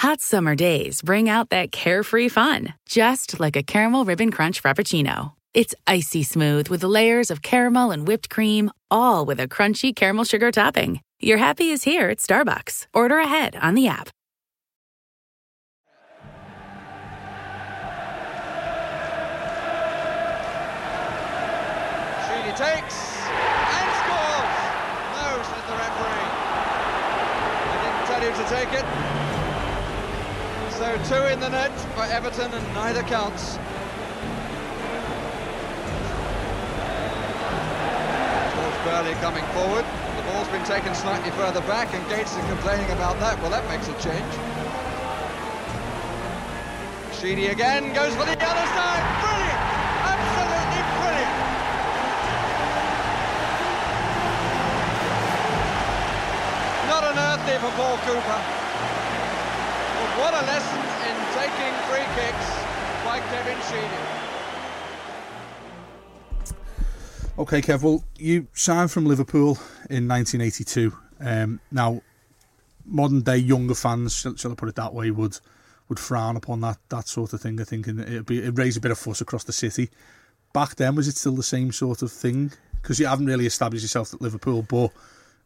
Hot summer days bring out that carefree fun, just like a caramel ribbon crunch frappuccino. It's icy smooth with layers of caramel and whipped cream, all with a crunchy caramel sugar topping. Your happy is here at Starbucks. Order ahead on the app. Sheedy takes and scores. Nose at the referee. I didn't tell you to take it. So two in the net for Everton and neither counts. George Burley coming forward. The ball's been taken slightly further back and Gates is complaining about that. Well, that makes a change. Sheedy again goes for the other side. Brilliant! Absolutely brilliant! Not unearthly for Paul Cooper. What a lesson in taking free kicks by Kevin Sheedy. OK, Kev, well, you signed from Liverpool in 1982. Now, modern-day younger fans, shall I put it that way, would frown upon that sort of thing, I think, and it'd raise a bit of fuss across the city. Back then, was it still the same sort of thing? Because you haven't really established yourself at Liverpool, but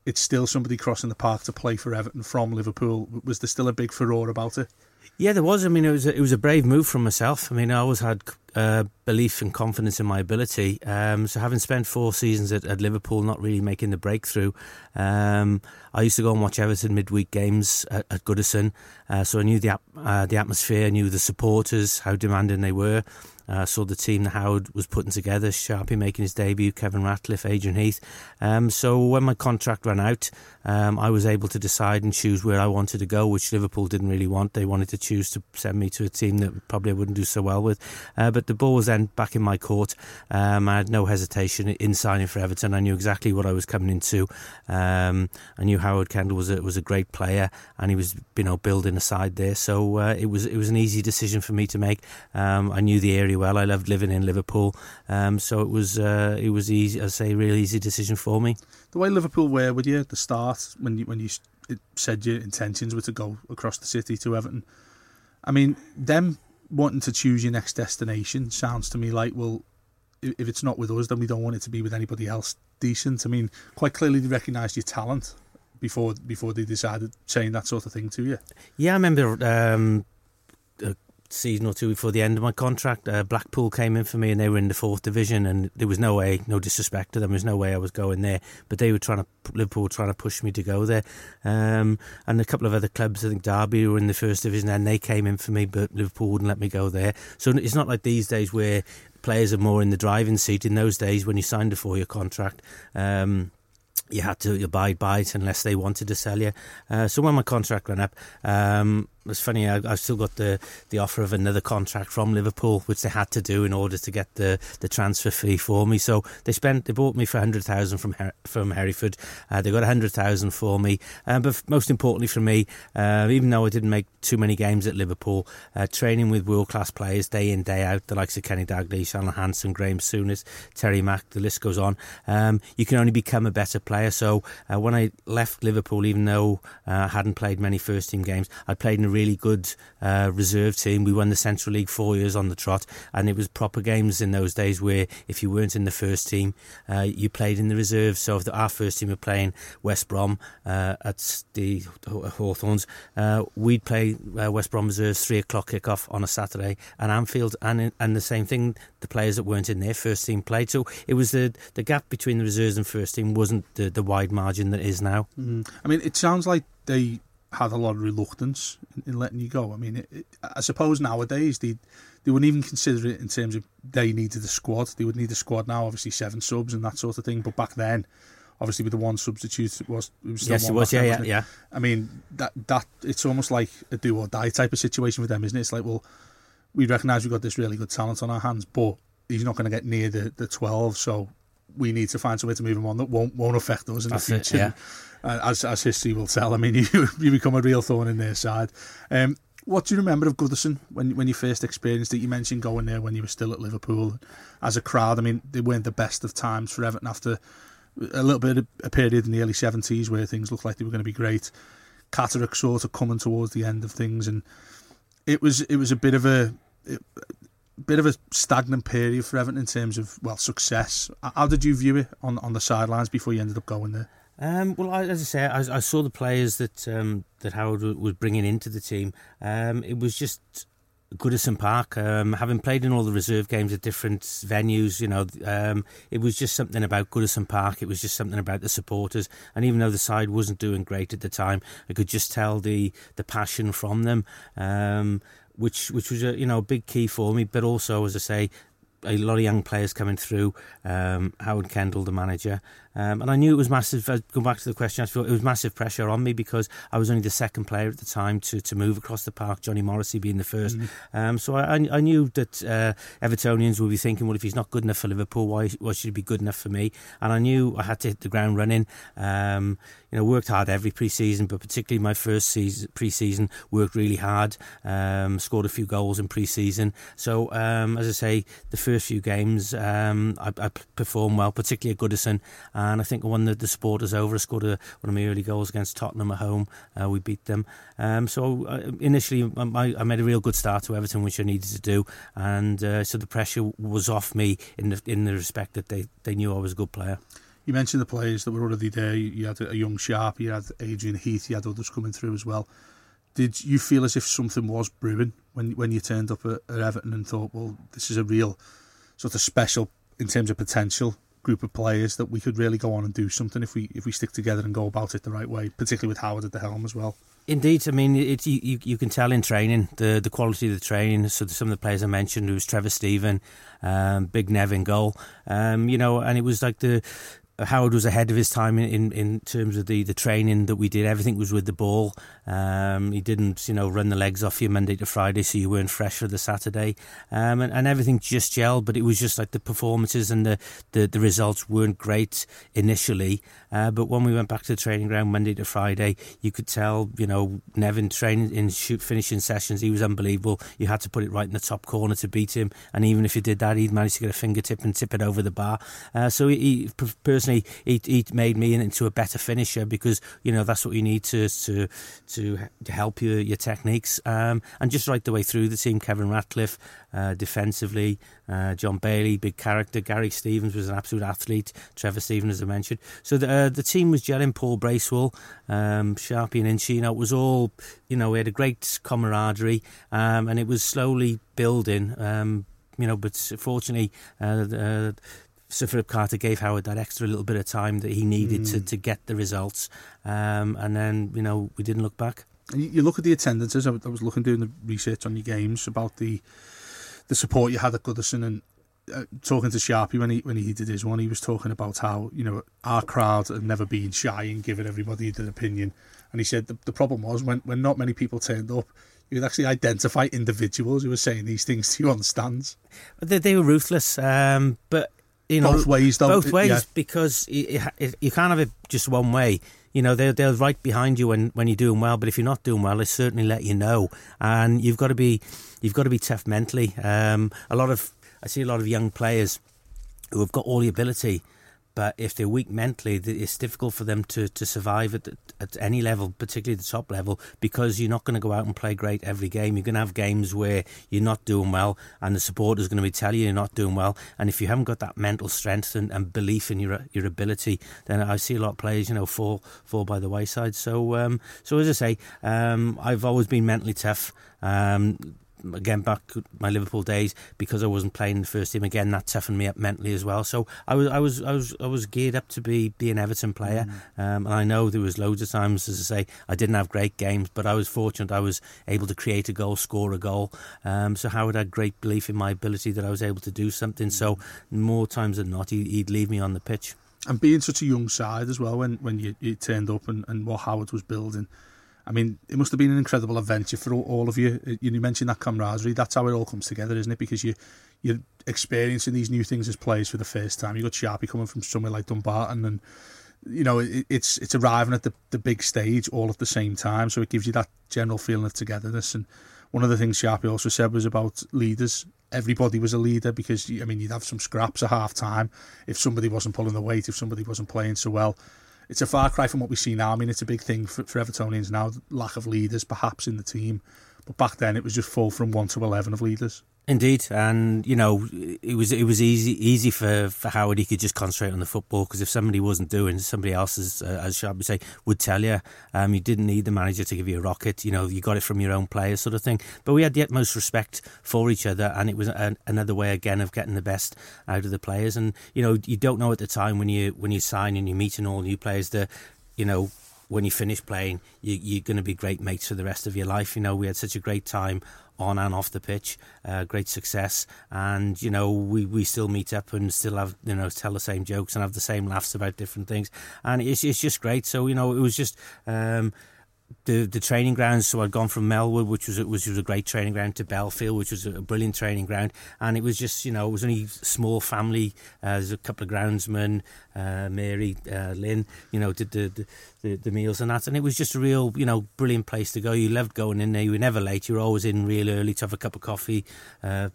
it's still somebody crossing the park to play for Everton from Liverpool. Was there still a big furore about it? Yeah, there was. I mean, it was a brave move from myself. I mean, I always had belief and confidence in my ability. So having spent 4 seasons at Liverpool, not really making the breakthrough, I used to go and watch Everton midweek games at Goodison. So I knew the atmosphere, I knew the supporters, how demanding they were. Saw the team that Howard was putting together, Sharpie making his debut, Kevin Ratcliffe, Adrian Heath. So when my contract ran out, I was able to decide and choose where I wanted to go, which Liverpool didn't really want. They wanted to choose to send me to a team that probably I wouldn't do so well with. But the ball was then back in my court. I had no hesitation in signing for Everton. I knew exactly what I was coming into. I knew Howard Kendall was a great player, and he was, you know, building a side there. So it was an easy decision for me to make. I knew the area well. I loved living in Liverpool, so it was easy. I say, a really easy decision for me. The way Liverpool were with you at the start, when you said your intentions were to go across the city to Everton, I mean, them wanting to choose your next destination sounds to me like, well, if it's not with us, then we don't want it to be with anybody else decent. I mean, quite clearly they recognised your talent before they decided saying that sort of thing to you. Yeah, I remember. Season or two before the end of my contract, Blackpool came in for me and they were in the 4th division, and there was no way, no disrespect to them, there was no way I was going there, but they were Liverpool were trying to push me to go there, and a couple of other clubs, I think Derby were in the 1st division and they came in for me, but Liverpool wouldn't let me go there. So it's not like these days where players are more in the driving seat. In those days, when you signed a 4-year contract, you had to abide by it unless they wanted to sell you. So when my contract ran up, it's funny, I've still got the offer of another contract from Liverpool, which they had to do in order to get the transfer fee for me. So they bought me for $100,000 from Hereford. They got $100,000 for me. But most importantly for me, even though I didn't make too many games at Liverpool, training with world-class players day in, day out, the likes of Kenny Dalglish, Alan Hansen, Graham Souness, Terry Mack, the list goes on. You can only become a better player. So when I left Liverpool, even though I hadn't played many first-team games, I played in really good reserve team. We won the Central League 4 years on the trot, and it was proper games in those days where if you weren't in the first team, you played in the reserve. So if our first team were playing West Brom at the Hawthorns, we'd play West Brom reserves 3 o'clock kickoff on a Saturday at Anfield, and the same thing, the players that weren't in their first team played. So it was the gap between the reserves and first team wasn't the wide margin that it is now. Mm. I mean, it sounds like they had a lot of reluctance in letting you go. I mean, I suppose nowadays they wouldn't even consider it in terms of they needed a squad. They would need a squad now, obviously 7 subs and that sort of thing. But back then, obviously with the one substitute, it was yes, it was, yeah. I mean, that it's almost like a do or die type of situation with them, isn't it? It's like, well, we recognise we've got this really good talent on our hands, but he's not going to get near the 12, so we need to find some way to move him on that won't affect us in the future. Yeah. As history will tell, I mean, you become a real thorn in their side. What do you remember of Goodison when you first experienced it? You mentioned going there when you were still at Liverpool. As a crowd, I mean, they weren't the best of times for Everton after a little bit of a period in the early 70s where things looked like they were going to be great. Catterick sort of coming towards the end of things, and it was a bit of a stagnant period for Everton in terms of, well, success. How did you view it on the sidelines before you ended up going there? As I say, I saw the players that Howard was bringing into the team. It was just Goodison Park. Having played in all the reserve games at different venues, it was just something about Goodison Park. It was just something about the supporters. And even though the side wasn't doing great at the time, I could just tell the passion from them. Which was a big key for me, but also, as I say, a lot of young players coming through. Howard Kendall, the manager, and I knew it was massive. Going back to the question, it was massive pressure on me because I was only the second player at the time to move across the park. Johnny Morrissey being the first, so I knew that Evertonians would be thinking, well, if he's not good enough for Liverpool, why should he be good enough for me? And I knew I had to hit the ground running. Worked hard every pre-season, but particularly my first pre-season, worked really hard, scored a few goals in pre-season. So, as I say, the first few games, I performed well, particularly at Goodison, and I think I won the supporters over. I scored one of my early goals against Tottenham at home. We beat them. Initially, I made a real good start to Everton, which I needed to do, and so the pressure was off me in the respect that they knew I was a good player. You mentioned the players that were already there. You had a young Sharpie, you had Adrian Heath, you had others coming through as well. Did you feel as if something was brewing when you turned up at Everton and thought, well, this is a real sort of special, in terms of potential, group of players that we could really go on and do something if we stick together and go about it the right way, particularly with Howard at the helm as well? Indeed, I mean, you can tell in training, the quality of the training. So some of the players I mentioned, it was Trevor Steven, Big Nevin goal, and it was like Howard was ahead of his time in terms of the training that we did. Everything was with the ball. He didn't, run the legs off you Monday to Friday, so you weren't fresh for the Saturday. And everything just gelled, but it was just like the performances and the results weren't great initially. But when we went back to the training ground Monday to Friday, you could tell, Nevin training in finishing sessions, he was unbelievable. You had to put it right in the top corner to beat him. And even if you did that, he'd manage to get a fingertip and tip it over the bar. So he personally, he made me into a better finisher because that's what you need to help your techniques, and just right the way through the team. Kevin Ratcliffe defensively, John Bailey, big character. Gary Stevens was an absolute athlete. Trevor Steven, as I mentioned. So the team was gelling. Paul Bracewell, Sharpie and Inchie, it was all, we had a great camaraderie, and it was slowly building, but fortunately Sir Philip Carter gave Howard that extra little bit of time that he needed to get the results, and then we didn't look back. And you look at the attendances. I was doing the research on your games about the support you had at Goodison, and talking to Sharpie when he did his one, he was talking about how our crowd had never been shy in giving everybody an opinion, and he said the problem was when not many people turned up. You could actually identify individuals who were saying these things to you on stands. They were ruthless, but. Both ways, though. Both ways, yeah. Because you can't have it just one way. They're right behind you when you're doing well, but if you're not doing well, they certainly let you know. And you've got to be tough mentally. I see a lot of young players who have got all the ability, But if they're weak mentally, it's difficult for them to survive at any level, particularly the top level, because you're not going to go out and play great every game. You're going to have games where you're not doing well, and the supporters are going to be telling you you're not doing well. And if you haven't got that mental strength and belief in your ability, then I see a lot of players, you know, fall by the wayside. So as I say, I've always been mentally tough. Again, back my Liverpool days, because I wasn't playing in the first team, again that toughened me up mentally as well. So I was geared up to be an Everton player, and I know there was loads of times, as I say, I didn't have great games, but I was fortunate. I was able to create a goal, score a goal. So Howard had great belief in my ability that I was able to do something. So more times than not, he'd leave me on the pitch. And being such a young side as well, when you turned up and what Howard was building. I mean, it must have been an incredible adventure for all of you. You mentioned that camaraderie. That's how it all comes together, isn't it? Because you're experiencing these new things as players for the first time. You've got Sharpie coming from somewhere like Dumbarton, and you know it's arriving at the big stage all at the same time. So it gives you that general feeling of togetherness. And one of the things Sharpie also said was about leaders. Everybody was a leader because, I mean, you'd have some scraps at half-time if somebody wasn't pulling the weight, if somebody wasn't playing so well. It's a far cry from what we see now. I mean, it's a big thing for Evertonians now, lack of leaders perhaps in the team. But back then it was just full from 1 to 11 of leaders. Indeed, and you know it was easy for Howard. He could just concentrate on the football, because if somebody wasn't doing, somebody else, as Sharpie say, would tell you. You didn't need the manager to give you a rocket. You know, you got it from your own players, sort of thing. But we had the utmost respect for each other, and it was another way again of getting the best out of the players. And you know, you don't know at the time when you sign and you're meeting all new players that, you know, when you finish playing, you're going to be great mates for the rest of your life. You know, we had such a great time on and off the pitch, great success, and you know we still meet up and still have, you know, tell the same jokes and have the same laughs about different things, and it's just great. So you know it was just the training grounds. So I'd gone from Melwood, which was a great training ground, to Belfield, which was a brilliant training ground, and it was just, you know, it was only small family. There's a couple of groundsmen, Mary, Lynn, you know, did the meals and that, and it was just a real, you know, brilliant place to go. You loved going in there. You were never late. You were always in real early to have a cup of coffee,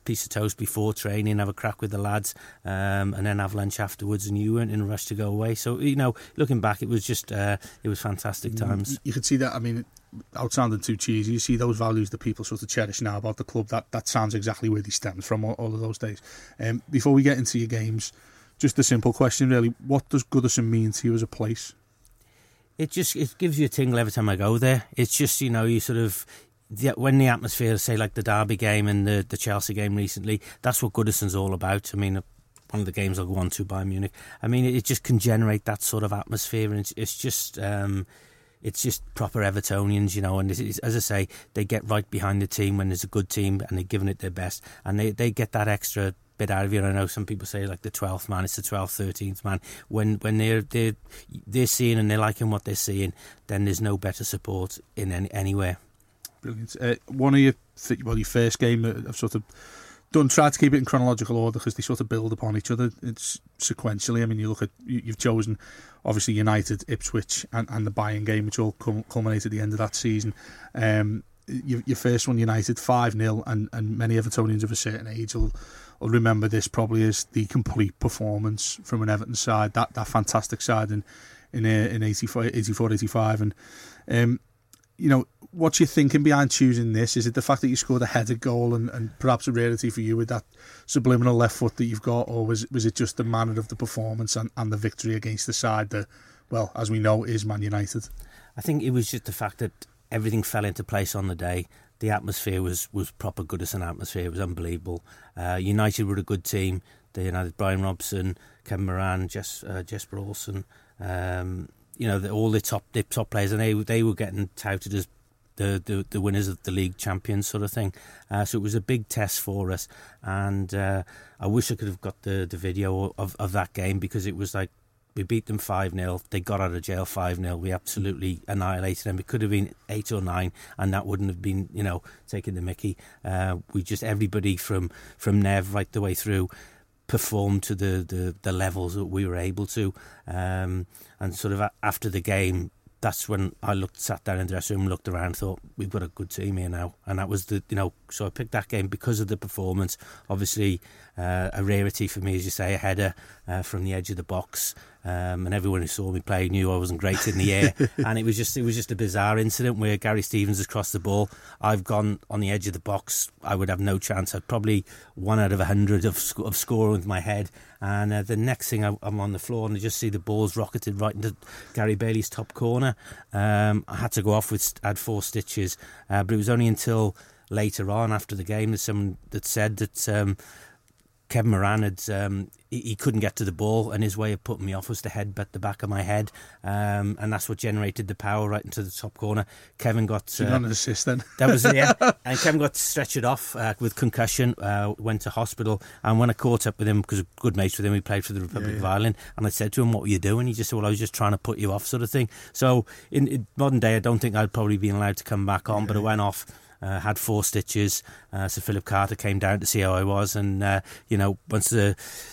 piece of toast before training, have a crack with the lads, and then have lunch afterwards, and you weren't in a rush to go away. So, you know, looking back, it was just it was fantastic times. You could see that. I mean, without sounding too cheesy, you see those values that people sort of cherish now about the club. That sounds exactly where they stem from, all of those days. Before we get into your games, just a simple question really: what does Goodison mean to you as a place? It gives you a tingle every time I go there. It's just, you know, you sort of, when the atmosphere, say like the Derby game and the Chelsea game recently, that's what Goodison's all about. I mean, one of the games I'll go on to, Bayern Munich, I mean, it just can generate that sort of atmosphere, and it's just... It's just proper Evertonians, you know, and it's, as I say, they get right behind the team when there's a good team and they're giving it their best, and they get that extra bit out of you. And I know some people say like the 12th man, it's the 12th, 13th man. When they're seeing and they're liking what they're seeing, then there's no better support in anywhere. Brilliant. One of your first game that I've sort of done, tried to keep it in chronological order because they sort of build upon each other. It's sequentially. I mean, you look at, you've chosen obviously United, Ipswich, and the Bayern game, which all culminated at the end of that season. Your first one, United, 5-0, and many Evertonians of a certain age will remember this probably as the complete performance from an Everton side, that fantastic side in 84-85. And you know, what's your thinking behind choosing this? Is it the fact that you scored a header goal and perhaps a rarity for you with that subliminal left foot that you've got, or was it just the manner of the performance and the victory against the side that, well, as we know, is Man United? I think it was just the fact that everything fell into place on the day. The atmosphere was proper Goodison atmosphere. It was unbelievable. United were a good team. They had Brian Robson, Kevin Moran, Jesper Olsen, you know, all the top players, and they were getting touted as the winners of the league champions, sort of thing. So it was a big test for us, and I wish I could have got the video of that game, because it was like we beat them 5-0, they got out of jail 5-0, we absolutely annihilated them. It could have been 8 or 9, and that wouldn't have been, you know, taking the mickey. We just, everybody from Nev right the way through performed to the levels that we were able to, and sort of after the game, that's when I sat down in the dressing room, looked around, thought, we've got a good team here now. And that was so I picked that game because of the performance. Obviously, a rarity for me, as you say, a header from the edge of the box. And everyone who saw me play knew I wasn't great in the air. And it was just a bizarre incident where Gary Stevens has crossed the ball. I've gone on the edge of the box. I would have no chance. I'd probably 1 out of 100 of scoring with my head. And the next thing, I'm on the floor and I just see the ball's rocketed right into Gary Bailey's top corner. I had to go off I had 4 stitches. But it was only until later on after the game that someone that said that Kevin Moran had... he couldn't get to the ball, and his way of putting me off was to headbutt the back of my head, and that's what generated the power right into the top corner. Kevin got an assist then. That was and Kevin got stretched off with concussion, went to hospital, and when I caught up with him, because good mates with him, we played for the Republic of Ireland, and I said to him, "What were you doing?" He just said, "Well, I was just trying to put you off," sort of thing. So in modern day, I don't think I'd probably been allowed to come back on, but I went off. Had 4 stitches. Sir Philip Carter came down to see how I was, and once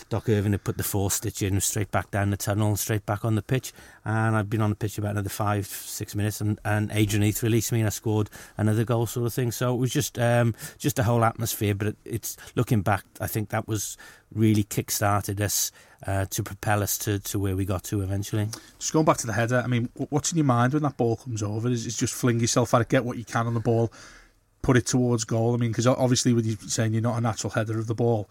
Doc Irvin had put the 4 stitch in, straight back down the tunnel, straight back on the pitch, and I'd been on the pitch about another 5-6 minutes, and Adrian Heath released me, and I scored another goal, sort of thing. So it was just the whole atmosphere. But it's looking back, I think that was really kick-started us to propel us to where we got to eventually. Just going back to the header, I mean, what's in your mind when that ball comes over? Is just fling yourself at it, get what you can on the ball, put it towards goal? I mean, because obviously with you saying you're not a natural header of the ball,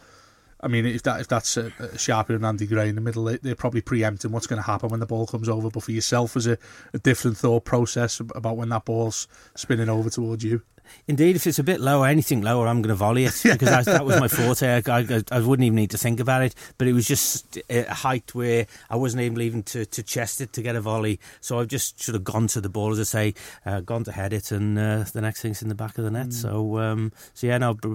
I mean, if that's a Sharpie and Andy Gray in the middle, they're probably preempting what's going to happen when the ball comes over. But for yourself, is a different thought process about when that ball's spinning over towards you? Indeed, if it's a bit lower, anything lower, I'm going to volley it, because that was my forte. I wouldn't even need to think about it, but it was just a height where I wasn't even to chest it to get a volley. So I've just sort of gone to the ball, as I say, gone to head it, and the next thing's in the back of the net. So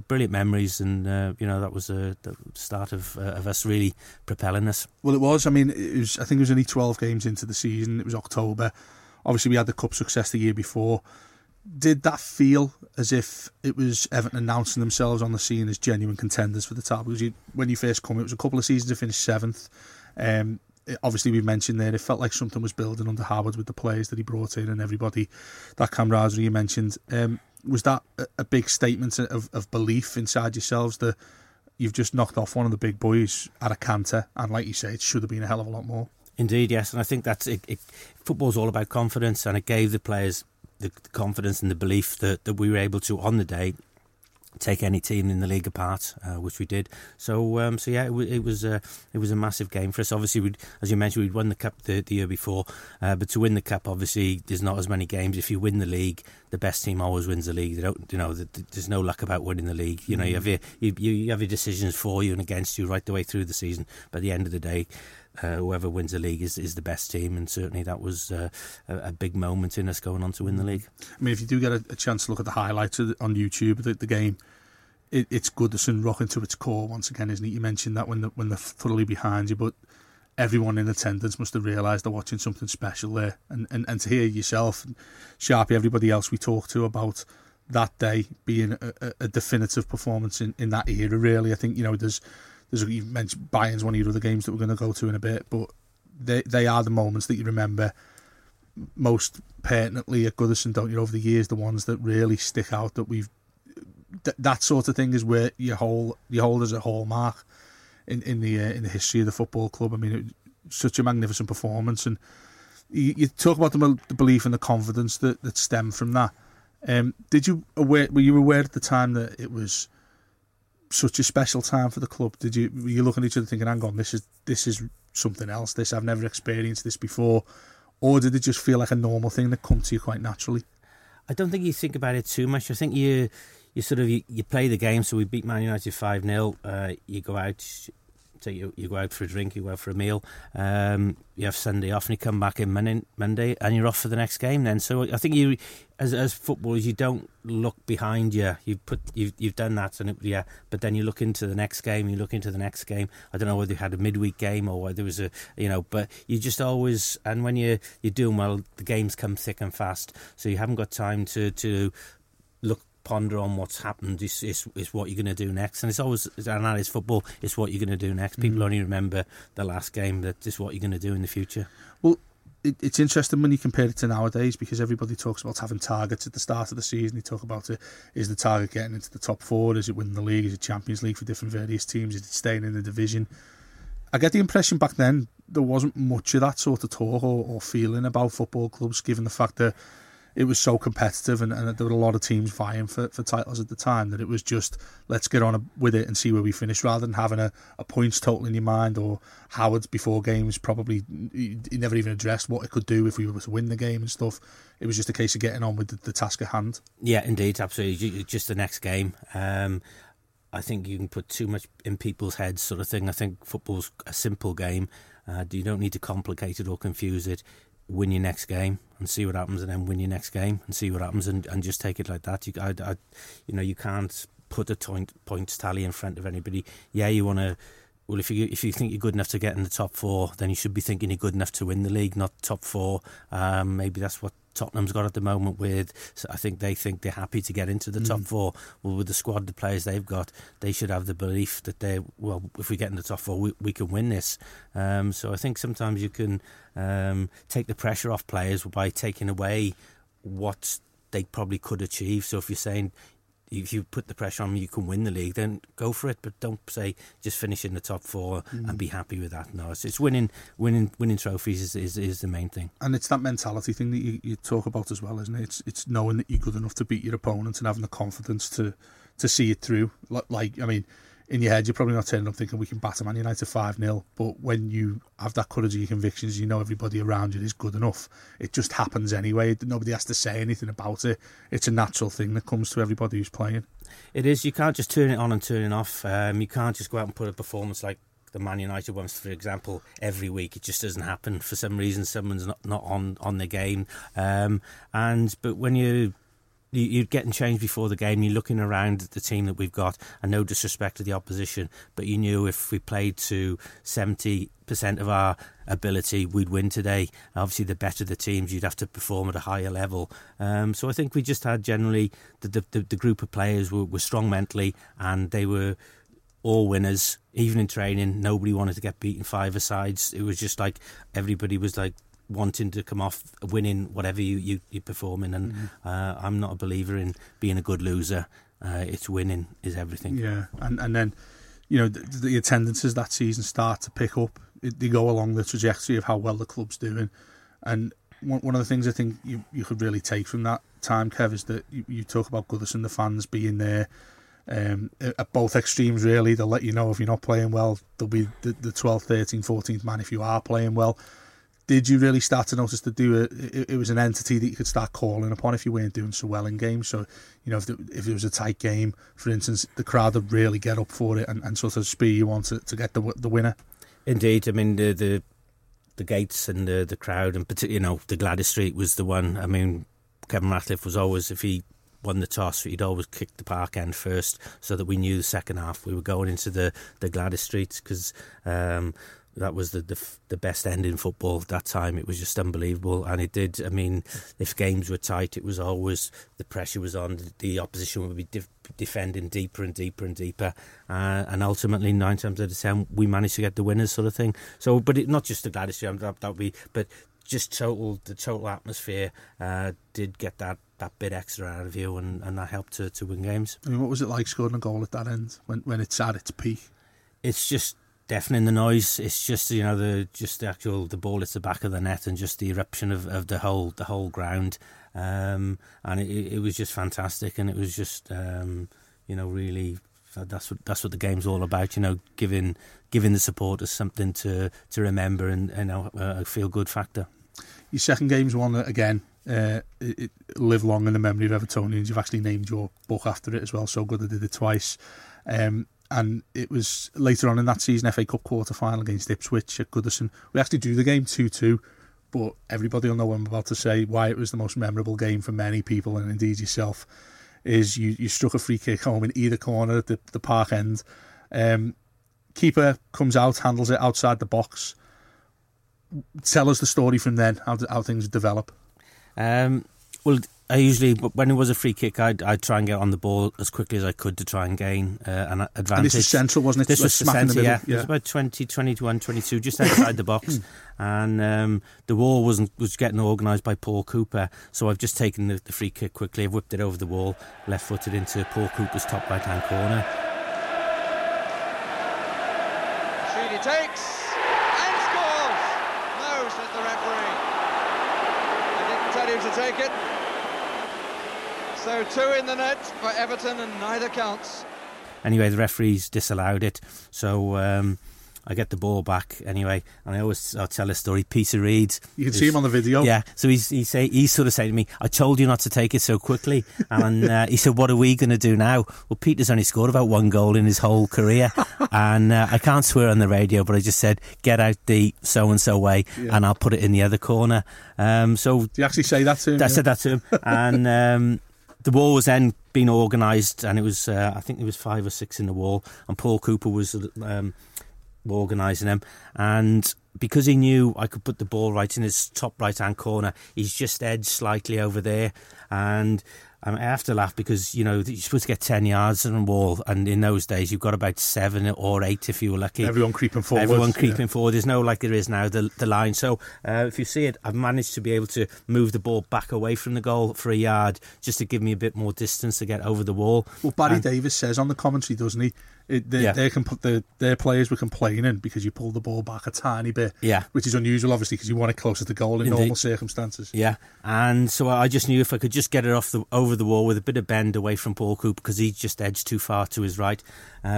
brilliant memories, and that was the start of us really propelling us. Well, it was. I mean, I think it was only 12 games into the season. It was October. Obviously, we had the cup success the year before. Did that feel as if it was Everton announcing themselves on the scene as genuine contenders for the title? Because when you first come, it was a couple of seasons to finish 7th. Obviously, we mentioned there, it felt like something was building under Howard with the players that he brought in and everybody, that camaraderie you mentioned. Was that a big statement of belief inside yourselves that you've just knocked off one of the big boys at a canter? And like you say, it should have been a hell of a lot more. Indeed, yes. And I think that's it, football's all about confidence, and it gave the players the confidence and the belief that we were able to, on the day, take any team in the league apart, which we did. So it was a massive game for us. Obviously, as you mentioned, we'd won the cup the year before, but to win the cup, obviously, there's not as many games. If you win the league, the best team always wins the league. They don't, there's no luck about winning the league. You have your decisions for you and against you right the way through the season. But at the end of the day, whoever wins the league is the best team, and certainly that was a big moment in us going on to win the league. I mean, if you do get a chance to look at the highlights on YouTube, the game, it's Goodison rocking to its core once again, isn't it? You mentioned that when they're thoroughly behind you, but everyone in attendance must have realised they're watching something special there. And to hear yourself, and Sharpie, everybody else we talked to about that day being a definitive performance in that era, really. I think, you mentioned Bayern's one of your other games that we're going to go to in a bit, but they are the moments that you remember most pertinently at Goodison, don't you, over the years, the ones that really stick out, that that sort of thing is where you hold as a hallmark in the history of the football club. I mean, it was such a magnificent performance, and you talk about the belief and the confidence that stemmed from that. Were you aware at the time that it was such a special time for the club? Were you looking at each other thinking, hang on, this is something else, this, I've never experienced this before? Or did it just feel like a normal thing that come to you quite naturally? I don't think you think about it too much. I think you play the game. So we beat Man United 5-0, you go out, you go out for a drink, you go out for a meal, you have Sunday off, and you come back in Monday and you're off for the next game then. So I think you, as footballers, you don't look behind you. You've done that, and but then you look into the next game, I don't know whether you had a midweek game or whether there was but you just always, and when you're doing well, the games come thick and fast, so you haven't got time to look, ponder on what's happened. It's what you're going to do next, and it's always, and that is football, it's what you're going to do next. People only remember the last game, that is what you're going to do in the future. Well, it's interesting when you compare it to nowadays, because everybody talks about having targets at the start of the season. They talk about it. Is the target getting into the top four? Is it winning the league? Is it Champions League for different various teams? Is it staying in the division? I get the impression back then there wasn't much of that sort of talk or feeling about football clubs, given the fact that it was so competitive and that there were a lot of teams vying for titles at the time, that it was just, let's get on with it and see where we finish, rather than having a points total in your mind. Or Howard, before games, probably he never even addressed what it could do if we were to win the game and stuff. It was just a case of getting on with the task at hand. Yeah, indeed, absolutely. Just the next game. I think you can put too much in people's heads, sort of thing. I think football's a simple game. You don't need to complicate it or confuse it. Win your next game and see what happens, and then win your next game and see what happens, and just take it like that. You can't put a points tally in front of anybody. Yeah, you want to. Well, if you think you're good enough to get in the top four, then you should be thinking you're good enough to win the league, not top four. Maybe that's what Tottenham's got at the moment with, so I think they think they're happy to get into the top four. Well, with the squad, the players they've got, they should have the belief that if we get in the top four, we can win this. So I think sometimes you can take the pressure off players by taking away what they probably could achieve. So if you're saying, if you put the pressure on, you can win the league, then go for it. But don't say just finish in the top four and be happy with that. No, it's winning trophies is the main thing. And it's that mentality thing that you talk about as well, isn't it? It's knowing that you're good enough to beat your opponent and having the confidence to see it through. Like, I mean, in your head, you're probably not turning up thinking we can batter Man United 5-0, but when you have that courage of your convictions, you know everybody around you is good enough. It just happens anyway. Nobody has to say anything about it. It's a natural thing that comes to everybody who's playing. It is. You can't just turn it on and turn it off. You can't just go out and put a performance like the Man United ones, for example, every week. It just doesn't happen. For some reason, someone's not on their game. But when you're getting changed before the game, you're looking around at the team that we've got, and no disrespect to the opposition, but you knew if we played to 70% of our ability, we'd win today. Obviously, the better the teams, you'd have to perform at a higher level. So I think we just had generally the group of players were strong mentally, and they were all winners. Even in training, nobody wanted to get beaten five-a-sides. It was just like everybody was like wanting to come off winning whatever you perform in, and I'm not a believer in being a good loser. It's winning is everything. Yeah, and then you know the attendances that season start to pick up. They go along the trajectory of how well the club's doing. And one of the things I think you could really take from that time, Kev, is that you talk about Goodison, the fans being there. At both extremes, really. They'll let you know if you're not playing well. They'll be the 12th, 13th, 14th man if you are playing well. Did you really start to notice that it was an entity that you could start calling upon if you weren't doing so well in games? So, you know, if it was a tight game, for instance, the crowd would really get up for it and sort of spear you on to get the winner. Indeed. I mean, the gates and the crowd, and particularly, you know, the Gladys Street was the one. I mean, Kevin Ratcliffe was always, if he won the toss, he'd always kick the park end first, so that we knew the second half we were going into the Gladys Street, because that was the best end in football at that time. It was just unbelievable, and it did. I mean, if games were tight, it was always the pressure was on. The opposition would be defending deeper and deeper and deeper, and ultimately 9 times out of 10 we managed to get the winners, sort of thing. So, but not just the Gladys Street, but just the total atmosphere did get that bit extra out of you, and that helped to win games. I mean, what was it like scoring a goal at that end when it's at its peak? It's just deafening, the noise. It's just, you know, the ball at the back of the net, and just the eruption of the whole ground, and it was just fantastic. And it was just really, that's what the game's all about, you know, giving the supporters something to remember, and a feel good factor. Your second game's one that, again, live long in the memory of Evertonians. You've actually named your book after it as well. So good I did it twice. And it was later on in that season, FA Cup quarter-final against Ipswich at Goodison. We actually drew the game 2-2, but everybody will know what I'm about to say. Why it was the most memorable game for many people, and indeed yourself, is you struck a free kick home in either corner at the park end. Keeper comes out, handles it outside the box. Tell us the story from then, how things develop. Well, I usually, when it was a free kick, I'd try and get on the ball as quickly as I could to try and gain an advantage. And this is central, wasn't it? This was smack in the middle. Yeah. It was about 20, 21, 22, just outside the box. And the wall was getting organised by Paul Cooper. So I've just taken the free kick quickly. I've whipped it over the wall, left-footed into Paul Cooper's top right-hand corner. Sheedy takes... to take it. So two in the net for Everton and neither counts. Anyway, the referees disallowed it. So I get the ball back anyway, and I'll tell a story. Peter Reid. You can see him on the video. Yeah. So he's sort of saying to me, I told you not to take it so quickly. And he said, what are we going to do now? Well, Peter's only scored about one goal in his whole career. And I can't swear on the radio, but I just said, get out the so-and-so way, and I'll put it in the other corner. So did you actually say that to him? I said that to him. And the ball was then being organised, and it was, I think there was 5 or 6 in the wall, and Paul Cooper was... organising him, and because he knew I could put the ball right in his top right hand corner, he's just edged slightly over there. And I have to laugh because you know you're supposed to get 10 yards on a wall, and in those days you've got about 7 or 8 if you were lucky. Everyone creeping forward. There's no like there is now the line. So if you see it, I've managed to be able to move the ball back away from the goal for a yard just to give me a bit more distance to get over the wall. Well, Barry Davis says on the commentary, doesn't he? Their players were complaining because you pulled the ball back a tiny bit, which is unusual, obviously, because you want it closer to goal in normal circumstances. Yeah, and so I just knew if I could just get it over the wall with a bit of bend away from Paul Cooper because he just edged too far to his right.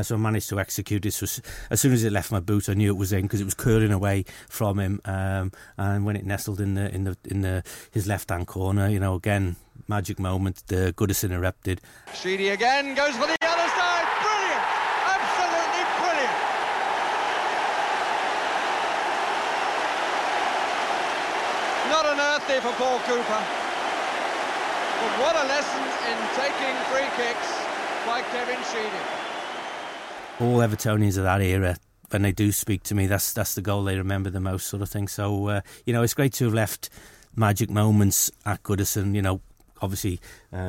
So I managed to execute it. So as soon as it left my boot, I knew it was in because it was curling away from him. And when it nestled in his left hand corner, you know, again magic moment. The Goodison erupted. Sheedy again goes for the other side. Unearthly for Paul Cooper, but what a lesson in taking free kicks by Kevin Sheedy. All Evertonians of that era, when they do speak to me, that's the goal they remember the most, sort of thing. So you know, it's great to have left magic moments at Goodison. You know, obviously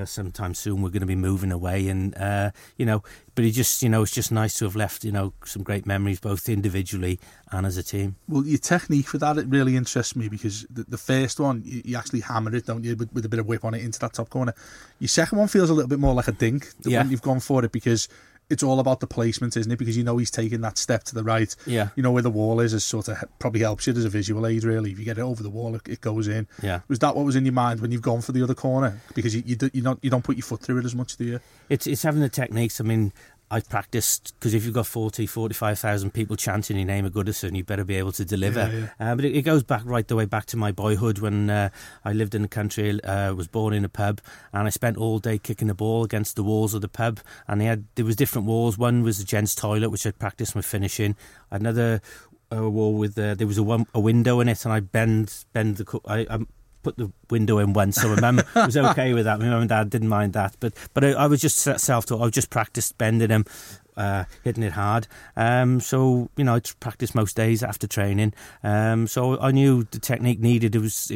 sometime soon we're going to be moving away, and you know, but it just, you know, it's just nice to have left, you know, some great memories both individually and as a team. Well, your technique for that, it really interests me because the first one you actually hammer it, don't you, with a bit of whip on it into that top corner. Your second one feels a little bit more like a dink, the one you've gone for it, because it's all about the placement, isn't it? Because you know he's taking that step to the right. Yeah. You know where the wall is sort of probably helps you as a visual aid, really. If you get it over the wall, it goes in. Yeah. Was that what was in your mind when you've gone for the other corner? Because you don't put your foot through it as much, do you? It's having the techniques. I mean, I've practiced, because if you've got 40, 45,000 people chanting your name at Goodison, you better be able to deliver. But it goes back right the way back to my boyhood when I lived in the country, was born in a pub, and I spent all day kicking the ball against the walls of the pub. And there was different walls. One was the gents' toilet, which I'd practiced my finishing. Another wall with there was a window in it, and I bend the. I put the window in once, so my mum was okay with that. My mum and dad didn't mind that, but I was just self-taught. I was just practiced bending him, hitting it hard. So you know, I practiced most days after training. So I knew the technique needed. It was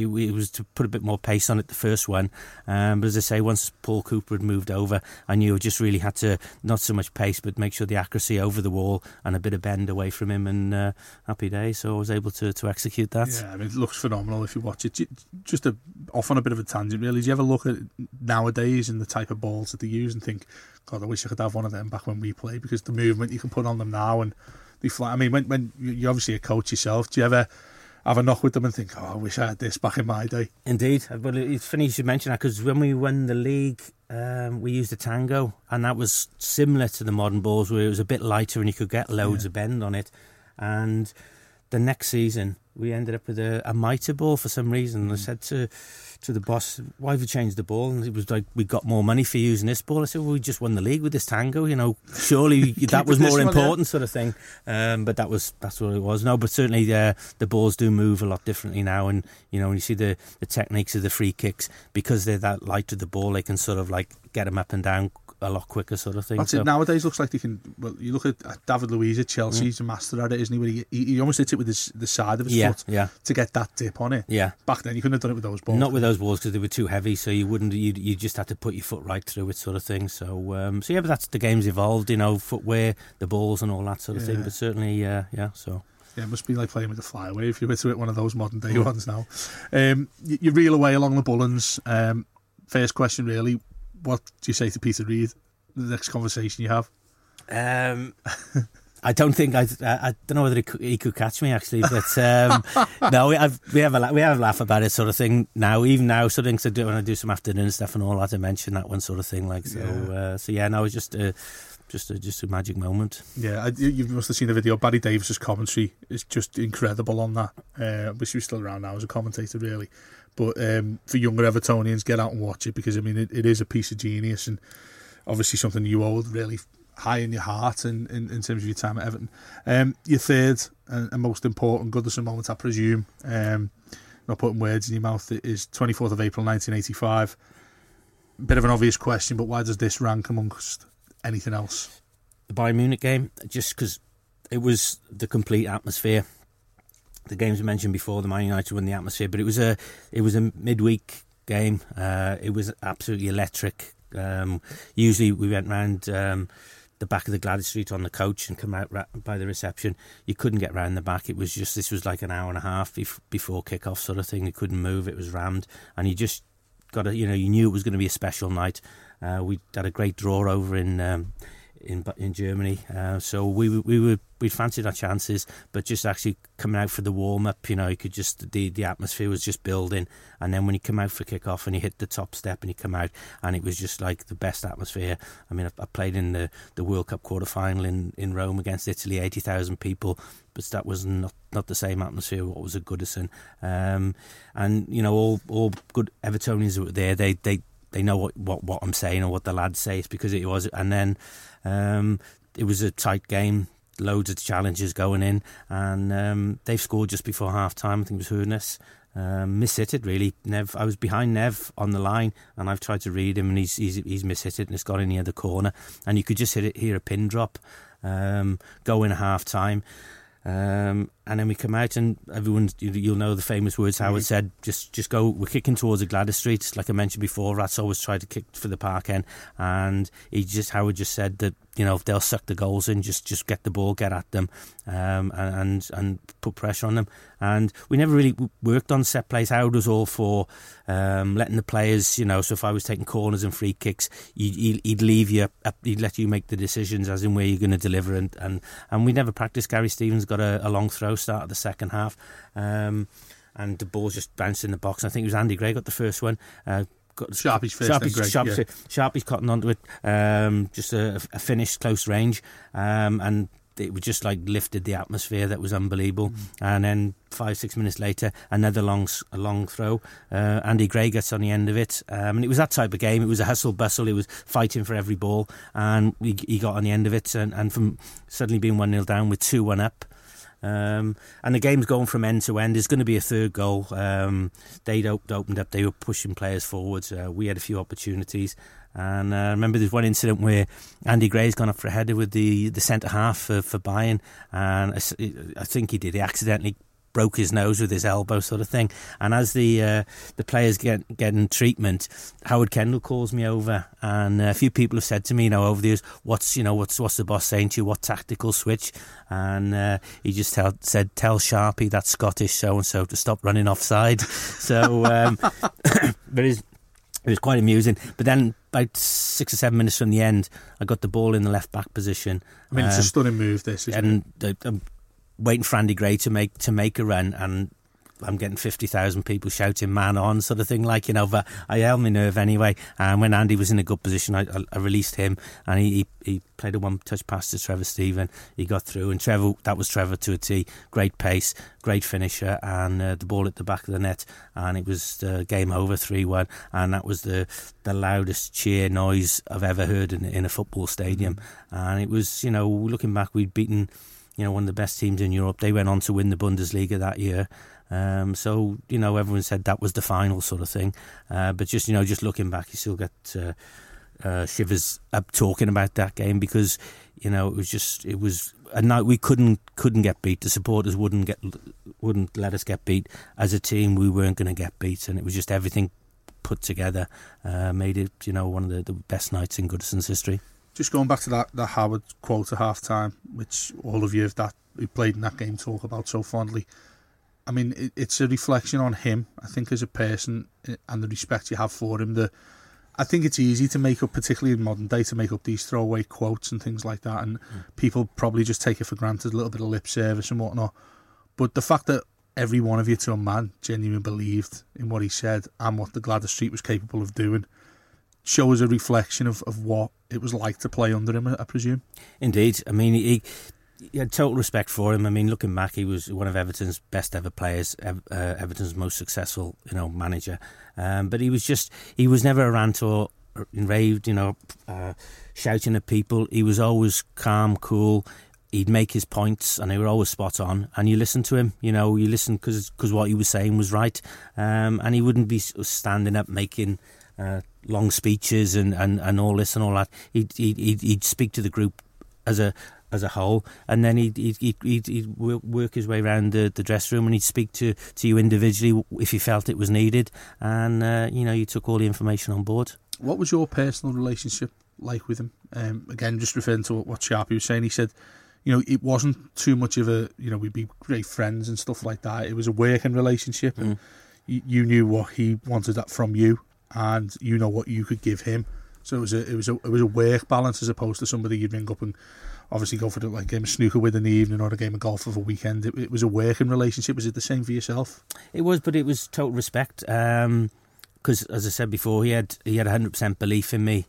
to put a bit more pace on it. The first one, but as I say, once Paul Cooper had moved over, I knew I just really had to not so much pace, but make sure the accuracy over the wall and a bit of bend away from him. And happy day. So I was able to execute that. Yeah, I mean, it looks phenomenal if you watch it. Just off on a bit of a tangent, really. Do you ever look at nowadays and the type of balls that they use and think, God, I wish I could have one of them back when we played, because the movement you can put on them now and they fly. I mean, when you're obviously a coach yourself, do you ever have a knock with them and think, oh, I wish I had this back in my day? Indeed. Well, it's funny you should mention that, because when we won the league, we used a tango, and that was similar to the modern balls where it was a bit lighter and you could get loads of bend on it. And the next season, we ended up with a mitre ball for some reason. And I said to the boss, why have you changed the ball? And it was like, we got more money for using this ball. I said, well, we just won the league with this tango, you know, surely that was more important, sort of thing. But that's what it was. No, but certainly the balls do move a lot differently now. And, you know, when you see the techniques of the free kicks, because they're that light to the ball, they can sort of like get them up and down a lot quicker sort of thing. That's so. It. Nowadays looks like they can. Well, you look at David Luiz at Chelsea. He's a master at it, isn't he? Where he almost hits it with the side of his foot to get that dip on it. Yeah. Back then you couldn't have done it with those balls. Not with those balls because they were too heavy, so you wouldn't. You just had to put your foot right through it, sort of thing. So so yeah, but that's the game's evolved. You know, footwear, the balls, and all that sort of thing. But certainly, so. Yeah, it must be like playing with a flyaway if you were to hit one of those modern day ones now. You reel away along the Bullens. First question, really, what do you say to Peter Reid? The next conversation you have? I don't know whether he could catch me actually, but no, we have a laugh about it sort of thing now. Even now, sort of things I do when I do some afternoon stuff and all that, I mention that one sort of thing like so. Yeah. So it's just a magic moment. Yeah, you must have seen the video. Barry Davis's commentary is just incredible on that. I wish he was still around now as a commentator, really. But for younger Evertonians, get out and watch it because I mean it is a piece of genius and obviously something you hold really high in your heart in terms of your time at Everton. Your third and most important Goodison moment, I presume, not putting words in your mouth, it is 24th of April 1985. Bit of an obvious question, but why does this rank amongst anything else? The Bayern Munich game, just because it was the complete atmosphere. The games we mentioned before, the Man United won the atmosphere, but it was a midweek game. It was absolutely electric. Usually we went round the back of the Gladwys Street on the coach and come out by the reception. You couldn't get round the back. It was just, this was like an hour and a half before kick-off sort of thing. You couldn't move. It was rammed. And you just got you knew it was going to be a special night. We had a great draw over in Germany, so we fancied our chances, but just actually coming out for the warm up, you could just the atmosphere was just building, and then when you come out for kick off and you hit the top step and you come out, and it was just like the best atmosphere. I mean, I played in the World Cup quarter final in Rome against Italy, 80,000 people, but that was not the same atmosphere what was at Goodison, and all good Evertonians that were there, they know what I'm saying or what the lads say. It's because it was, and then it was a tight game, loads of challenges going in, and they've scored just before half time. I think it was Hoeneß, mishit it really. Nev, I was behind Nev on the line, and I've tried to read him, and he's mishit it, and it's got in the other corner, and you could just hear a pin drop, go in half time. And then we come out and everyone, you'll know the famous words Howard said, just go, we're kicking towards the Gladys Street, like I mentioned before, Rats always tried to kick for the park end, and Howard just said that, they'll suck the goals in, just get the ball, get at them, and put pressure on them. And we never really worked on set plays. Howard was all for letting the players, so if I was taking corners and free kicks, he'd leave you, he'd let you make the decisions as in where you're going to deliver, and we never practiced. Gary Stevens got a long throw start of the second half, and the ball just bounced in the box. And I think it was Andy Gray got the first one. Sharpie's cotton onto it. Just a finished close range, and it was just like lifted the atmosphere. That was unbelievable. And then 5-6 minutes later, another long throw. Andy Gray gets on the end of it, and it was that type of game. It was a hustle bustle. It was fighting for every ball, and he got on the end of it. And from suddenly being 1-0 down with 2-1 up. And the game's going from end to end. There's going to be a third goal. They'd opened up. They were pushing players forwards. We had a few opportunities. And I remember there's one incident where Andy Gray's gone up for a header with the centre-half for Bayern. And I think he did. He accidentally broke his nose with his elbow sort of thing. And as the players getting treatment, Howard Kendall calls me over. And a few people have said to me, over the years, what's the boss saying to you? What tactical switch? And he just said, tell Sharpie, that Scottish so-and-so, to stop running offside. So, but it was quite amusing. But then about 6 or 7 minutes from the end, I got the ball in the left-back position. I mean, it's a stunning move, this, isn't it? I'm waiting for Andy Gray to make a run, and I'm getting 50,000 people shouting "man on" sort of thing, but I held my nerve anyway. And when Andy was in a good position, I released him, and he played a one-touch pass to Trevor Steven. He got through, and that was Trevor to a T. Great pace, great finisher, and the ball at the back of the net, and it was game over, 3-1, and that was the loudest cheer noise I've ever heard in a football stadium. And it was, looking back, we'd beaten, one of the best teams in Europe. They went on to win the Bundesliga that year. So, everyone said that was the final sort of thing. But just looking back, you still get shivers up talking about that game, because you know it was a night we couldn't get beat. The supporters wouldn't let us get beat. As a team, we weren't going to get beat, and it was just everything put together made it, you know, one of the best nights in Goodison's history. Just going back to that Howard quote at half time, which all of you who played in that game talk about so fondly. I mean, it's a reflection on him, I think, as a person, and the respect you have for him. I think it's easy to make up, particularly in modern day, to make up these throwaway quotes and things like that, and people probably just take it for granted, a little bit of lip service and whatnot. But the fact that every one of you to a man genuinely believed in what he said and what the Gladwys Street was capable of doing shows a reflection of what it was like to play under him, I presume. Indeed. I mean, he had total respect for him. I mean, looking back, he was one of Everton's best ever players, Everton's most successful, you know, manager. But he was never a ranter or enraged, you know, shouting at people. He was always calm, cool. He'd make his points, and they were always spot on. And you listen to him, you know, because what he was saying was right. And he wouldn't be standing up making long speeches and all this and all that. He'd speak to the group as a whole, and then he'd work his way around the dressing room, and he'd speak to you individually if he felt it was needed. And you know, you took all the information on board. What was your personal relationship like with him? Again, just referring to what Sharpie was saying, he said, you know, it wasn't too much of a, you know, we'd be great friends and stuff like that. It was a working relationship, and you knew what he wanted that from you, and you know what you could give him. So it was a work balance, as opposed to somebody you'd ring up and obviously go for the, like, a game of snooker with in the evening or a game of golf of a weekend. It was a working relationship. Was it the same for yourself? It was, but it was total respect. Because, as I said before, he had 100% belief in me.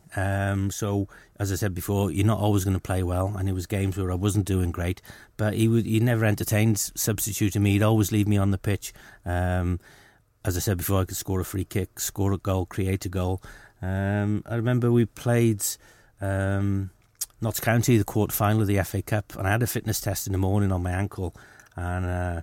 So, as I said before, you're not always going to play well, and it was games where I wasn't doing great. But he never entertained substituting me. He'd always leave me on the pitch. As I said before, I could score a free kick, score a goal, create a goal. I remember we played Notts County, the quarter-final of the FA Cup, and I had a fitness test in the morning on my ankle, and...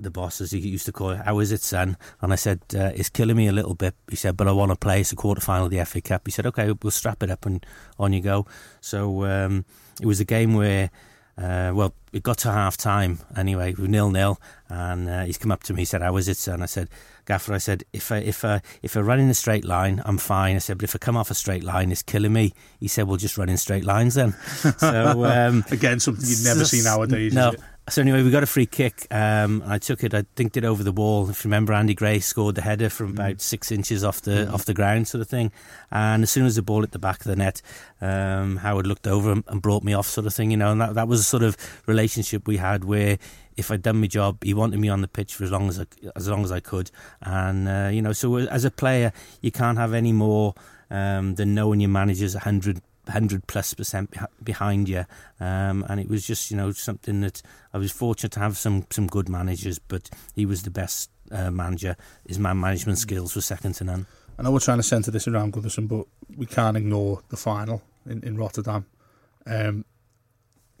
the boss, as he used to call it, "How is it, son?" And I said, "It's killing me a little bit." He said, "But I want to play. It's a quarter-final of the FA Cup." He said, "Okay, we'll strap it up and on you go." So it was a game where, it got to half-time anyway. We were 0-0, and he's come up to me. He said, "How is it, son?" I said, "Gaffer," I said, if I run in a straight line, I'm fine. I said, "But if I come off a straight line, it's killing me." He said, "Well, just run in straight lines then." So again, something you'd never see nowadays. No. So anyway, we got a free kick. I took it. I dinked it over the wall. If you remember, Andy Gray scored the header from about 6 inches off the ground, sort of thing. And as soon as the ball hit the back of the net, Howard looked over and brought me off, sort of thing. You know, and that was a sort of relationship we had, where if I'd done my job, he wanted me on the pitch for as long as I could. And you know, so as a player, you can't have any more than knowing your manager's 100+% behind you, and it was just, you know, something that I was fortunate to have some good managers, but he was the best manager. His man management skills were second to none. I know we're trying to centre this around Goodison, but we can't ignore the final in Rotterdam.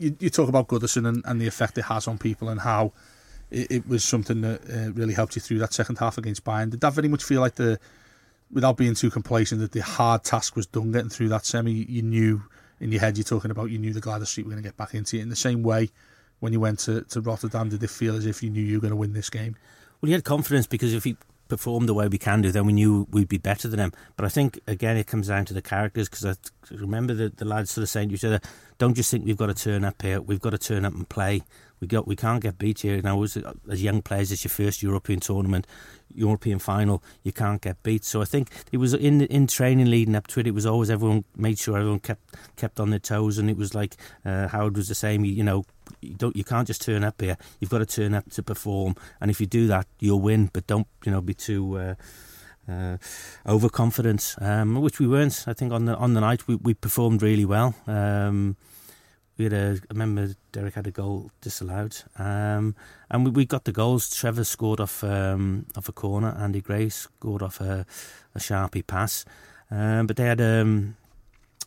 You talk about Goodison and the effect it has on people, and how it was something that really helped you through that second half against Bayern. Did that very much feel like without being too complacent, that the hard task was done getting through that semi? You knew in your head, you're talking about, you knew the Gladwys Street were going to get back into it. In the same way, when you went to Rotterdam, did it feel as if you knew you were going to win this game? Well, you had confidence, because if he performed the way we can do, then we knew we'd be better than him. But I think, again, it comes down to the characters, because I remember the lads sort of saying to each other, "Don't just think we've got to turn up here, we've got to turn up and play. We can't get beat here." And as young players, it's your first European tournament, European final, you can't get beat. So I think it was in training leading up to it. It was always everyone made sure everyone kept on their toes, and it was like Howard was the same. You know, you can't just turn up here. You've got to turn up to perform, and if you do that, you'll win. But don't, you know, be too overconfident, which we weren't. I think on the night we performed really well. I remember Derek had a goal disallowed, and we got the goals. Trevor scored off a corner. Andy Gray scored off a Sharpie pass, but they had a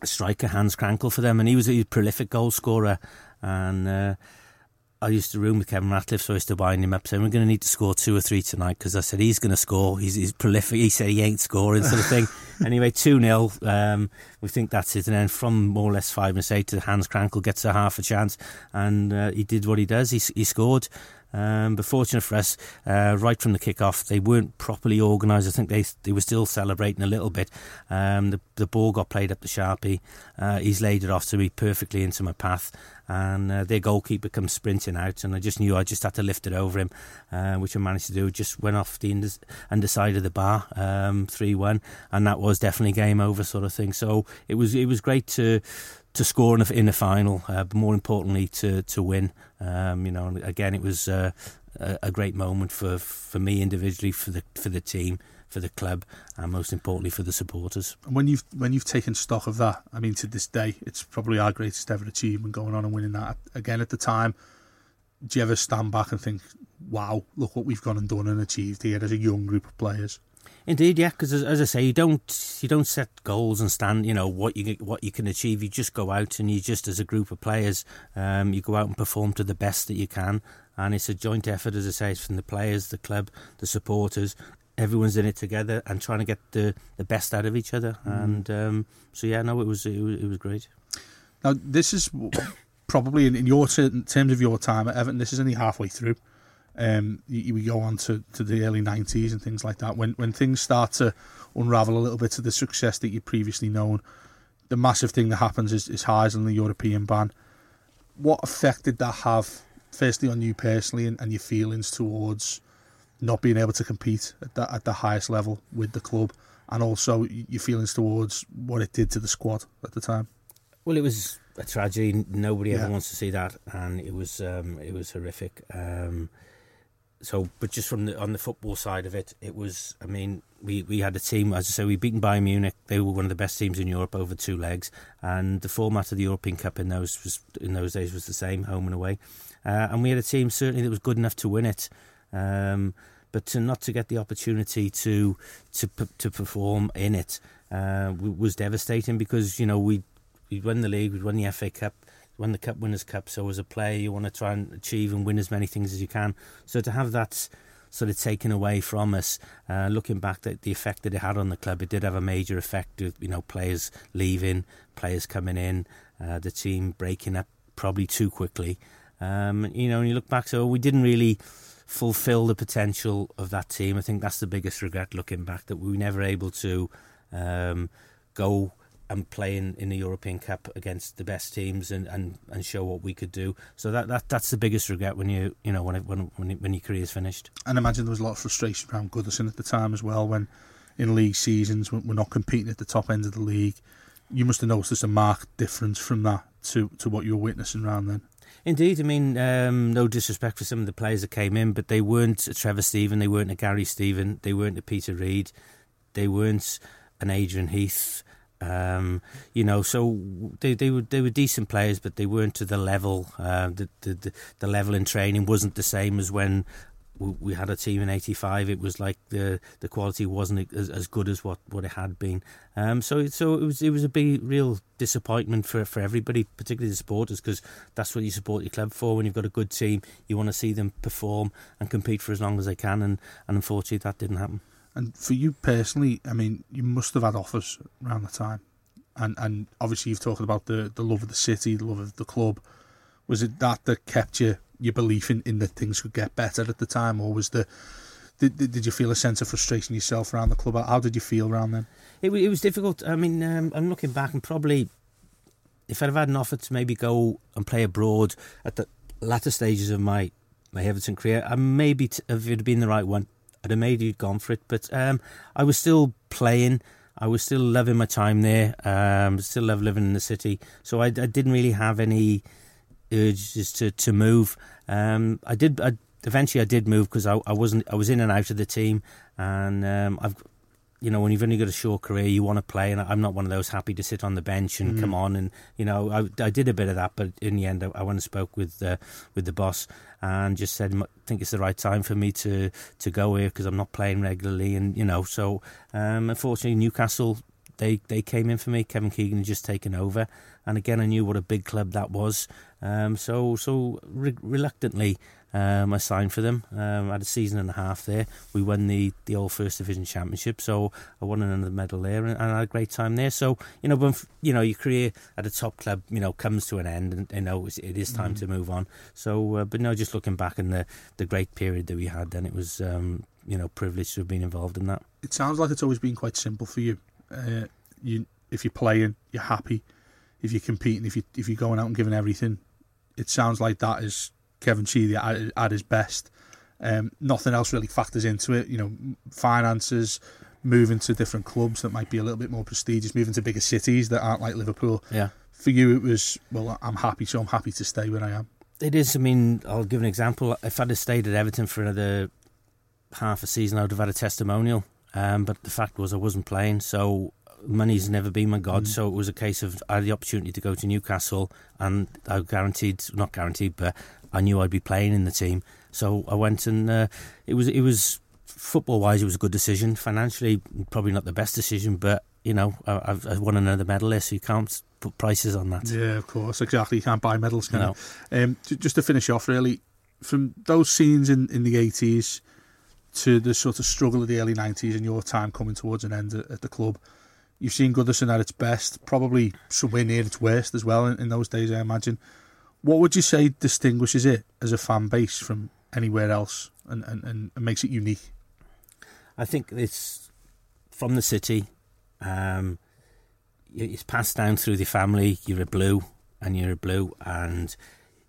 striker, Hans Krankl, for them, and he was a prolific goal scorer. And I used to room with Kevin Ratcliffe, so I used to wind him up saying, we're going to need to score 2 or 3 tonight, because I said, he's going to score. He's prolific. He said he ain't scoring, sort of thing. Anyway, 2-0. We think that's it. And then from more or less 5 minutes 8, Hans Krankl gets a half a chance, and he did what he does. He scored. But fortunate for us, right from the kick-off, they weren't properly organised. I think they were still celebrating a little bit. The ball got played up to Sharpie. He's laid it off to me perfectly into my path. And their goalkeeper comes sprinting out, and I just knew I just had to lift it over him, which I managed to do. Just went off the underside of the bar, 3-1, and that was definitely game over, sort of thing. So it was great to score in the final, but more importantly to win. And again, it was a great moment for me individually, for the team, for the club, and most importantly for the supporters. And when you've taken stock of that, I mean, to this day, it's probably our greatest ever achievement, going on and winning that again at the time. Do you ever stand back and think, wow, look what we've gone and done and achieved here as a young group of players? Indeed, yeah. Because as I say, you don't set goals and stand. You know what you can achieve. You just go out and you just, as a group of players, you go out and perform to the best that you can. And it's a joint effort, as I say, it's from the players, the club, the supporters. Everyone's in it together and trying to get the best out of each other. And it was great. Now this is probably in terms of your time at Everton, this is only halfway through. We go on to the early 90s and things like that, when things start to unravel a little bit to the success that you've previously known. The massive thing that happens is Howes and the European ban. What effect did that have, firstly, on you personally and your feelings towards not being able to compete at the highest level with the club, and also your feelings towards what it did to the squad at the time? Well, it was a tragedy. Nobody ever wants to see that, and it was horrific. So, but just on the football side of it, it was, I mean, we had a team, as I say, we beaten Bayern Munich. They were one of the best teams in Europe over 2 legs, and the format of the European Cup in those days was the same, home and away. And we had a team certainly that was good enough to win it, but not to get the opportunity to perform in it was devastating, because we'd won the league, we'd won the FA Cup, won the Cup Winners' Cup, so as a player you want to try and achieve and win as many things as you can. So to have that sort of taken away from us, looking back at the effect that it had on the club, it did have a major effect with players leaving, players coming in, the team breaking up probably too quickly. And you look back, so we didn't really fulfil the potential of that team. I think that's the biggest regret looking back, that we were never able to go and playing in the European Cup against the best teams and show what we could do. So that's the biggest regret when your career's finished. And I imagine there was a lot of frustration around Goodison at the time as well, when in league seasons when we're not competing at the top end of the league. You must have noticed a marked difference from that to what you were witnessing around then. Indeed, I mean, no disrespect for some of the players that came in, but they weren't a Trevor Steven, they weren't a Gary Stevens, they weren't a Peter Reid, they weren't an Adrian Heath. So they were decent players, but they weren't to the level. The level in training wasn't the same as when we had a team in '85. It was like the quality wasn't as good as what it had been. So it was a big real disappointment for everybody, particularly the supporters, because that's what you support your club for. When you've got a good team, you want to see them perform and compete for as long as they can, and unfortunately that didn't happen. And for you personally, I mean, you must have had offers around the time. And obviously you've talked about the love of the city, the love of the club. Was it that kept your belief in that things could get better at the time? Or was did you feel a sense of frustration yourself around the club? How did you feel around then? It was difficult. I mean, I'm looking back, and probably if I'd have had an offer to maybe go and play abroad at the latter stages of my Everton career, I maybe, if it had been the right one, I'd have maybe gone for it, but I was still playing. I was still loving my time there. Still love living in the city, so I didn't really have any urges to move. I eventually did move, because I was in and out of the team, and when you've only got a short career, you want to play, and I'm not one of those happy to sit on the bench and come on. And I did a bit of that, but in the end, I went and spoke with the boss and just said, I think it's the right time for me to go here, because I'm not playing regularly, and so unfortunately Newcastle They came in for me. Kevin Keegan had just taken over, and again I knew what a big club that was. So reluctantly I signed for them. I had a season and a half there. We won the old First Division Championship, so I won another medal there, and I had a great time there. So when your career at a top club comes to an end, and it is time to move on. So just looking back in the great period that we had, then it was privileged to have been involved in that. It sounds like it's always been quite simple for you. If you're playing, you're happy. If you're competing, if you're going out and giving everything, it sounds like that is Kevin Sheedy at his best. Nothing else really factors into it. Finances, moving to different clubs that might be a little bit more prestigious, moving to bigger cities that aren't like Liverpool. Yeah. For you, it was, I'm happy, so I'm happy to stay where I am. It is. I'll give an example. If I'd have stayed at Everton for another half a season, I would have had a testimonial. But the fact was I wasn't playing, so money's never been my god. So it was a case of I had the opportunity to go to Newcastle, and I I knew I'd be playing in the team. So I went, and it was football-wise, it was a good decision. Financially, probably not the best decision, but I've won another medal there, so you can't put prices on that. Yeah, of course, exactly. You can't buy medals, can you? No. Just to finish off, really, from those scenes in the 80s to the sort of struggle of the early 90s and your time coming towards an end at the club, you've seen Goodison at its best, probably somewhere near its worst as well in those days, I imagine. What would you say distinguishes it as a fan base from anywhere else and makes it unique? I think it's from the city. It's passed down through the family. You're a blue, and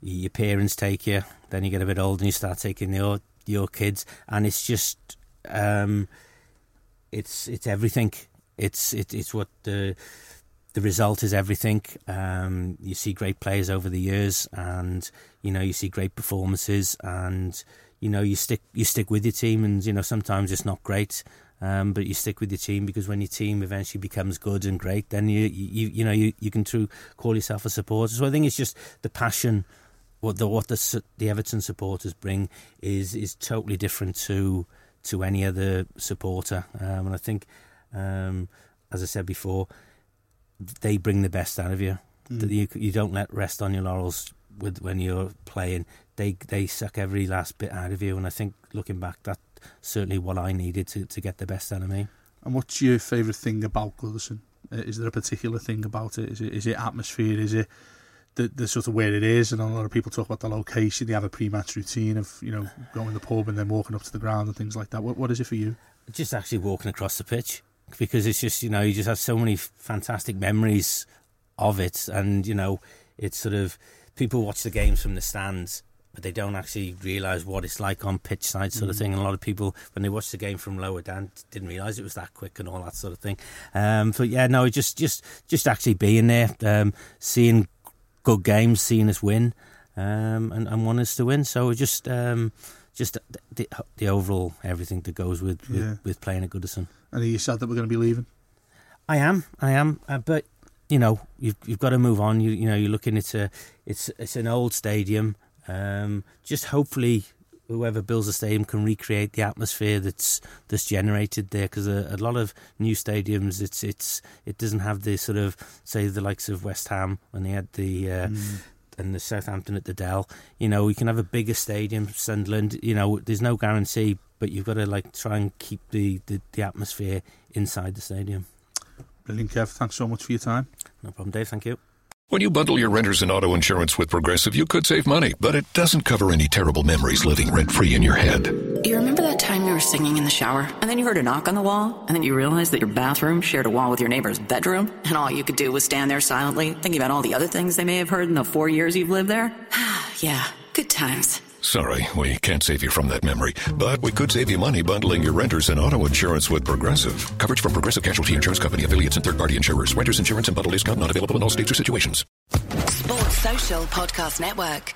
your parents take you. Then you get a bit old and you start taking your kids, and it's just it's everything. It's what the result is, everything. You see great players over the years, and you see great performances, and you stick with your team, and sometimes it's not great, but you stick with your team, because when your team eventually becomes good and great, then you can truly call yourself a supporter. So I think it's just the passion. What the Everton supporters bring is totally different to any other supporter, and I think, as I said before, they bring the best out of you. You don't let rest on your laurels when you're playing. They suck every last bit out of you, and I think looking back, that's certainly what I needed to get the best out of me. And what's your favourite thing about Goodison? Is there a particular thing about it? Is it atmosphere? Is it the sort of where it is? And a lot of people talk about the location. They have a pre-match routine of going to the pub and then walking up to the ground and things like that. What is it for you? Just actually walking across the pitch, because it's just you just have so many fantastic memories of it, and it's sort of, people watch the games from the stands, but they don't actually realise what it's like on pitch side sort of thing. And a lot of people, when they watch the game from lower down, didn't realise it was that quick and all that sort of thing. Just actually being there, seeing good games, seeing us win, and want us to win. So just the overall everything that goes with playing at Goodison. And are you sad that we're going to be leaving? I am. But you've got to move on. You're looking at it's an old stadium. Just hopefully whoever builds the stadium can recreate the atmosphere that's generated there, because a lot of new stadiums it doesn't have the sort of, say, the likes of West Ham when they had the and the Southampton at the Dell. You can have a bigger stadium, Sunderland. There's no guarantee, but you've got to try and keep the atmosphere inside the stadium. Brilliant, Kev. Thanks so much for your time. No problem, Dave. Thank you. When you bundle your renters and auto insurance with Progressive, you could save money, but it doesn't cover any terrible memories living rent-free in your head. You remember that time you were singing in the shower, and then you heard a knock on the wall, and then you realized that your bathroom shared a wall with your neighbor's bedroom, and all you could do was stand there silently, thinking about all the other things they may have heard in the 4 years you've lived there? Yeah, good times. Sorry, we can't save you from that memory, but we could save you money bundling your renters and auto insurance with Progressive. Coverage from Progressive Casualty Insurance Company, affiliates, and third-party insurers. Renters insurance and bundle discount not available in all states or situations. Sports Social Podcast Network.